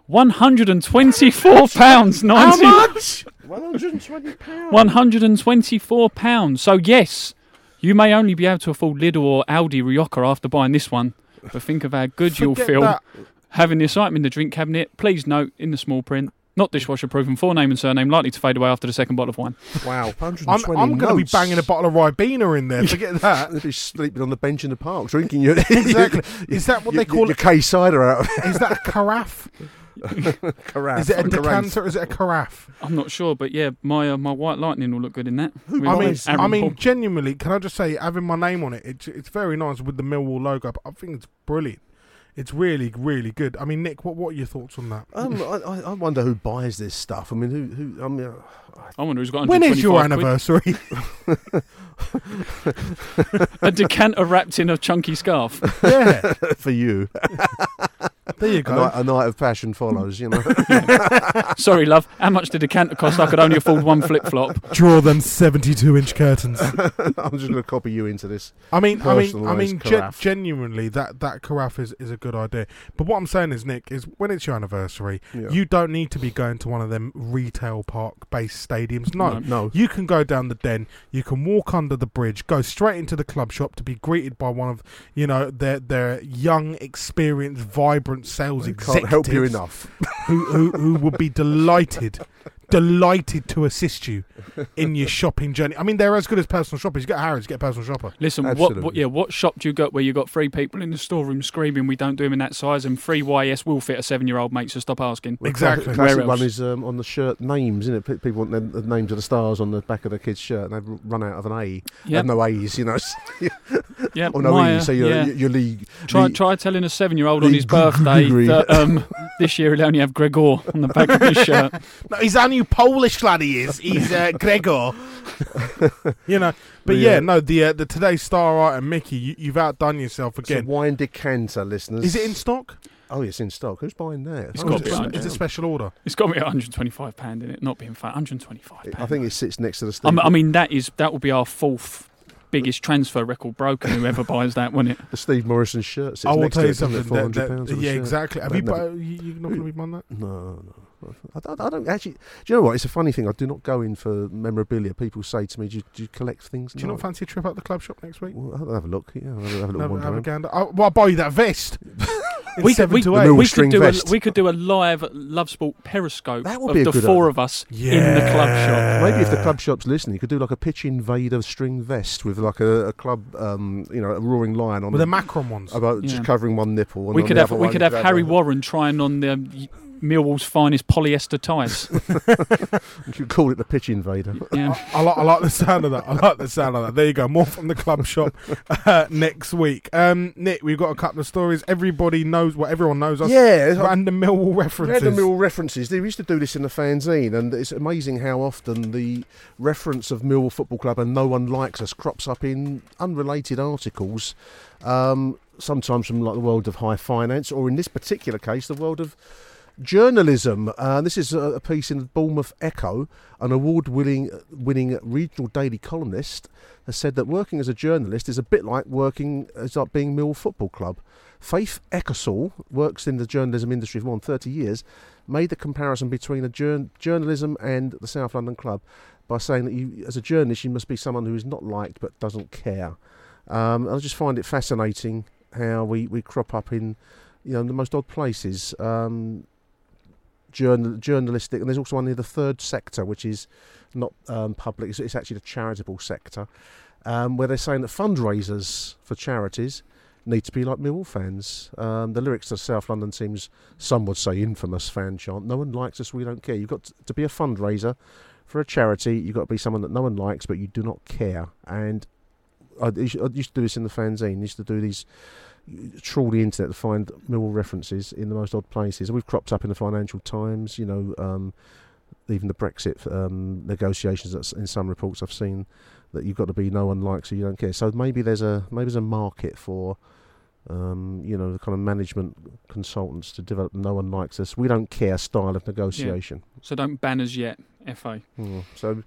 one hundred twenty-four pounds ninety. How much? one hundred twenty pounds. one hundred twenty-four pounds. So, yes, you may only be able to afford Lidl or Aldi Rioja after buying this one, but think of how good Forget you'll feel that. having this item in the drink cabinet. Please note, in the small print, not dishwasher proof and forename and surname likely to fade away after the second bottle of wine. Wow. I'm, I'm going to be banging a bottle of Ribena in there. Forget that. They'll be sleeping on the bench in the park drinking your... Exactly. Is that what you, they call you, it? Your K-cider out of it. Is that a carafe? Carafe. Is it a decanter or is it a carafe? I'm not sure, but yeah, my uh, my White Lightning will look good in that. Who I mean, I mean, Paul. Genuinely, can I just say, having my name on it, it's, it's very nice with the Millwall logo. But I think it's brilliant. It's really, really good. I mean, Nick, what what are your thoughts on that? Um, I, I wonder who buys this stuff. I mean, who? who I mean, uh, I wonder who's got. When is your anniversary? A decanter wrapped in a chunky scarf. Yeah, for you. There you go. A night, a night of passion follows, you know. Sorry, love. How much did a decanter cost? I could only afford one flip-flop. Draw them seventy-two inch curtains. I'm just going to copy you into this. I mean, I mean, I mean, gen- genuinely, that, that carafe is, is a good idea. But what I'm saying is, Nick, is when it's your anniversary, yeah. you don't need to be going to one of them retail park-based stadiums. No, no, no. You can go down the Den. You can walk under the bridge. Go straight into the Club Shop to be greeted by one of, you know, their their young, experienced, vibrant sales executives can't help you enough. who, who who would be delighted, delighted to assist you in your shopping journey. I mean, they're as good as personal shoppers. You get Harrods, you get a personal shopper. Listen, what, what yeah, what shop do you got where you got three people in the storeroom screaming, "We don't do them in that size," and three Y S will fit a seven-year-old mate. So stop asking. Well, exactly. Classic, classic one is um, on the shirt names, isn't it? People want the names of the stars on the back of their kid's shirt, and they've run out of an A. Yep. They have no A's, you know. Yeah, or no my, E, so you're, yeah. you're league. Try league, try telling a seven-year-old on his birthday that um, this year he'll only have Gregor on the back of his shirt. No, he's a new Polish lad. He is. He's uh, Gregor. You know, but yeah, yeah no. The uh, the today's star item, Mickey. You, you've outdone yourself again. It's a wine decanter, listeners. Is it in stock? Oh, it's in stock. Who's buying that? It's oh, got it's, it's a special order. It's got to be one hundred twenty-five pounds in it. Not being fat, one hundred twenty-five pounds. I think it sits next to the. Steam. I mean, that is that will be our fourth. Biggest transfer record broken. Whoever buys that, won't it? The Steve Morrison shirt. I will tell you something. That, that, yeah, exactly. Have that you? Never, are you not going to be buying that? No, no. I don't, I don't actually. Do you know what? It's a funny thing. I do not go in for memorabilia. People say to me, "Do you, do you collect things?" Do you no. not fancy a trip out the Club Shop next week? Well, I'll have a look. Yeah, I'll have a little wander. Have a gander. Oh, well, I'll buy you that vest. We could, we, we, could do a, we could do a live Love Sport Periscope of the four idea. of us yeah. in the Club Shop. Maybe if the Club Shop's listening, you could do like a pitch invader string vest with like a, a club, um, you know, a roaring lion on with it. With the Macron ones. About yeah. just covering one nipple. And we, on could have, we could have Harry one. Warren trying on the Millwall's finest polyester ties. You call it the pitch invader. Yeah. I, I, like, I like the sound of that. I like the sound of that. There you go. More from the Club Shop uh, next week. Um, Nick, we've got a couple of stories. Everybody knows what well, everyone knows. Us. Yeah, random like, Millwall references. Random Millwall references. They used to do this in the fanzine, and it's amazing how often the reference of Millwall Football Club and "No One Likes Us" crops up in unrelated articles. Um, sometimes from like the world of high finance, or in this particular case, the world of journalism. Uh, this is a piece in the Bournemouth Echo. An award-winning winning regional daily columnist has said that working as a journalist is a bit like working as like being Millwall Football Club. Faith Ecclesall works in the journalism industry for more than thirty years. Made the comparison between a jour- journalism and the South London Club by saying that you, as a journalist, you must be someone who is not liked but doesn't care. Um, I just find it fascinating how we, we crop up in you know the most odd places. Um, Journal, journalistic, and there's also one near the third sector, which is not um, public. It's, it's actually the charitable sector, um, where they're saying that fundraisers for charities need to be like Millwall fans. Um, the lyrics to South London team's, some would say, infamous fan chant, "No one likes us, we don't care." You've got to be a fundraiser for a charity. You've got to be someone that no one likes, but you do not care. And I, I used to do this in the fanzine. I used to do these, trawl the internet to find Millwall references in the most odd places. We've cropped up in the Financial Times, you know, um, even the Brexit um, negotiations. That's in some reports I've seen, that you've got to be no one likes, so you don't care. So maybe there's a maybe there's a market for, um, you know, the kind of management consultants to develop "no one likes us, we don't care" style of negotiation. Yeah. So don't ban us yet, F A. Mm. So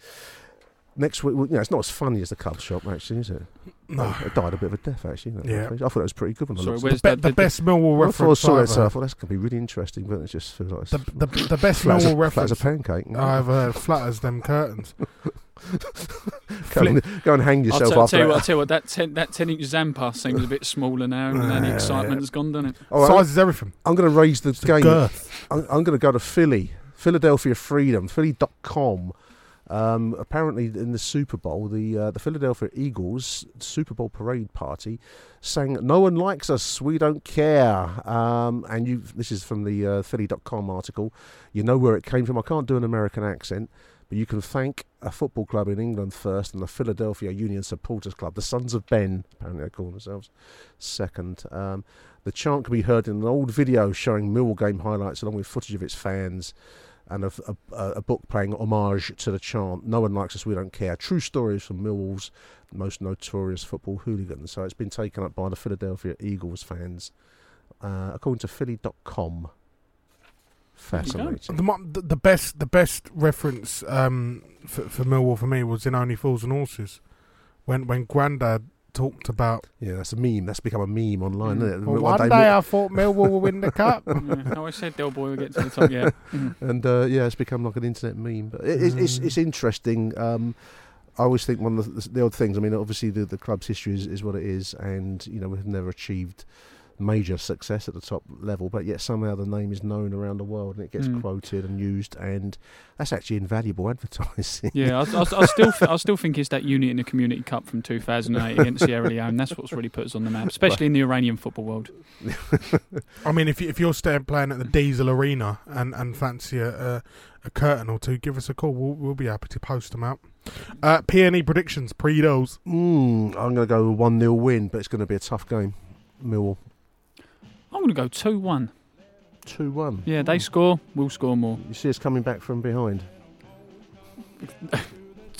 next week, you know, it's not as funny as the Cub Shop, actually, is it? No, it died a bit of a death, actually. Yeah. I thought that was pretty good when I looked at it. The, be- the best Millwall reference. I thought I saw that, so I thought that's going to be really interesting, but it just feels like the the, the best Millwall reference. That's a pancake. No, I've heard flutters them curtains. Go and, go and hang yourself. I'll tell, after tell you what, I'll tell you what, that ten, that ten inch Zampa seems a bit smaller now, and yeah, the excitement yeah. has gone, doesn't it? Right, size is everything. I'm going to raise the it's game. The I'm, I'm going to go to Philly, Philadelphia Freedom, Philly dot com. Um, apparently, in the Super Bowl, the uh, the Philadelphia Eagles Super Bowl parade party sang "No one likes us, we don't care." Um, and you, this is from the uh, Philly dot com article. You know where it came from. I can't do an American accent. You can thank a football club in England first, and the Philadelphia Union Supporters Club, the Sons of Ben, apparently they call themselves, second. Um, the chant can be heard in an old video showing Millwall game highlights along with footage of its fans and a, a, a book playing homage to the chant, "No one likes us, we don't care. True stories from Millwall's most notorious football hooligans." So it's been taken up by the Philadelphia Eagles fans, uh, according to Philly dot com. Fascinating. The, the best, the best reference um, for, for Millwall for me was in Only Fools and Horses, when when Grandad talked about. Yeah, that's a meme. That's become a meme online, mm. isn't it? Well, one, one day, day I thought Millwall will win the cup. Yeah, no, I said Del Boy will get to the top. Yeah, and uh, yeah, it's become like an internet meme. But it, it's, mm. it's it's interesting. Um, I always think one of the, the odd things. I mean, obviously the, the club's history is, is what it is, and you know we've never achieved major success at the top level, but yet somehow the name is known around the world and it gets mm. quoted and used, and that's actually invaluable advertising. Yeah, I, I, I still th- I still think it's that unit in the Community Cup from two thousand eight against Sierra Leone. That's what's really put us on the map, especially right. in the Iranian football world. I mean, if, you, if you're staying playing at the Diesel Arena and, and fancy a, a, a curtain or two, give us a call. We'll, we'll be happy to post them out. Uh, P and E predictions, pre-dos. Mm, I'm going to go one nil win, but it's going to be a tough game. Millwall. I'm going to go two one. two one? Yeah, they score, we'll score more. You see us coming back from behind.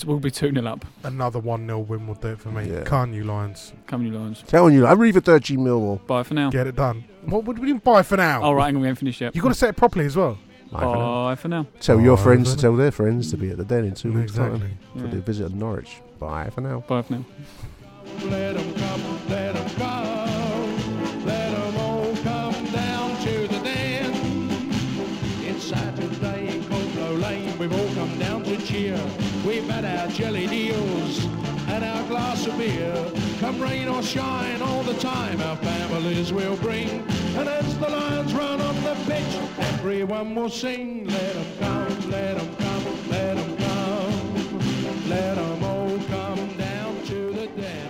We'll be two nil up. Another one nil win will do it for me. Yeah. Can't you, Lions? Can't you, Lions? Telling you, I'm Riverdergy Millwall. Bye for now. Get it done. What would we do? Bye for now. All right, hang on, we haven't finished yet. You've got to say it properly as well. Bye, Bye for now. Tell Bye your friends to tell their friends to be at the Den in two weeks' exactly. time for yeah. the visit of Norwich. Bye for now. Bye for now. Let 'em come, let 'em come, let 'em all come down to the Den. It's Saturday in Coldrow Lane, we've all come down to cheer. We've had our jelly deals and our glass of beer. Come rain or shine all the time, our families will bring. And as the Lions run on the pitch, everyone will sing. Let 'em come, let 'em come, let 'em come, let 'em all come down to the Den.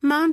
Mom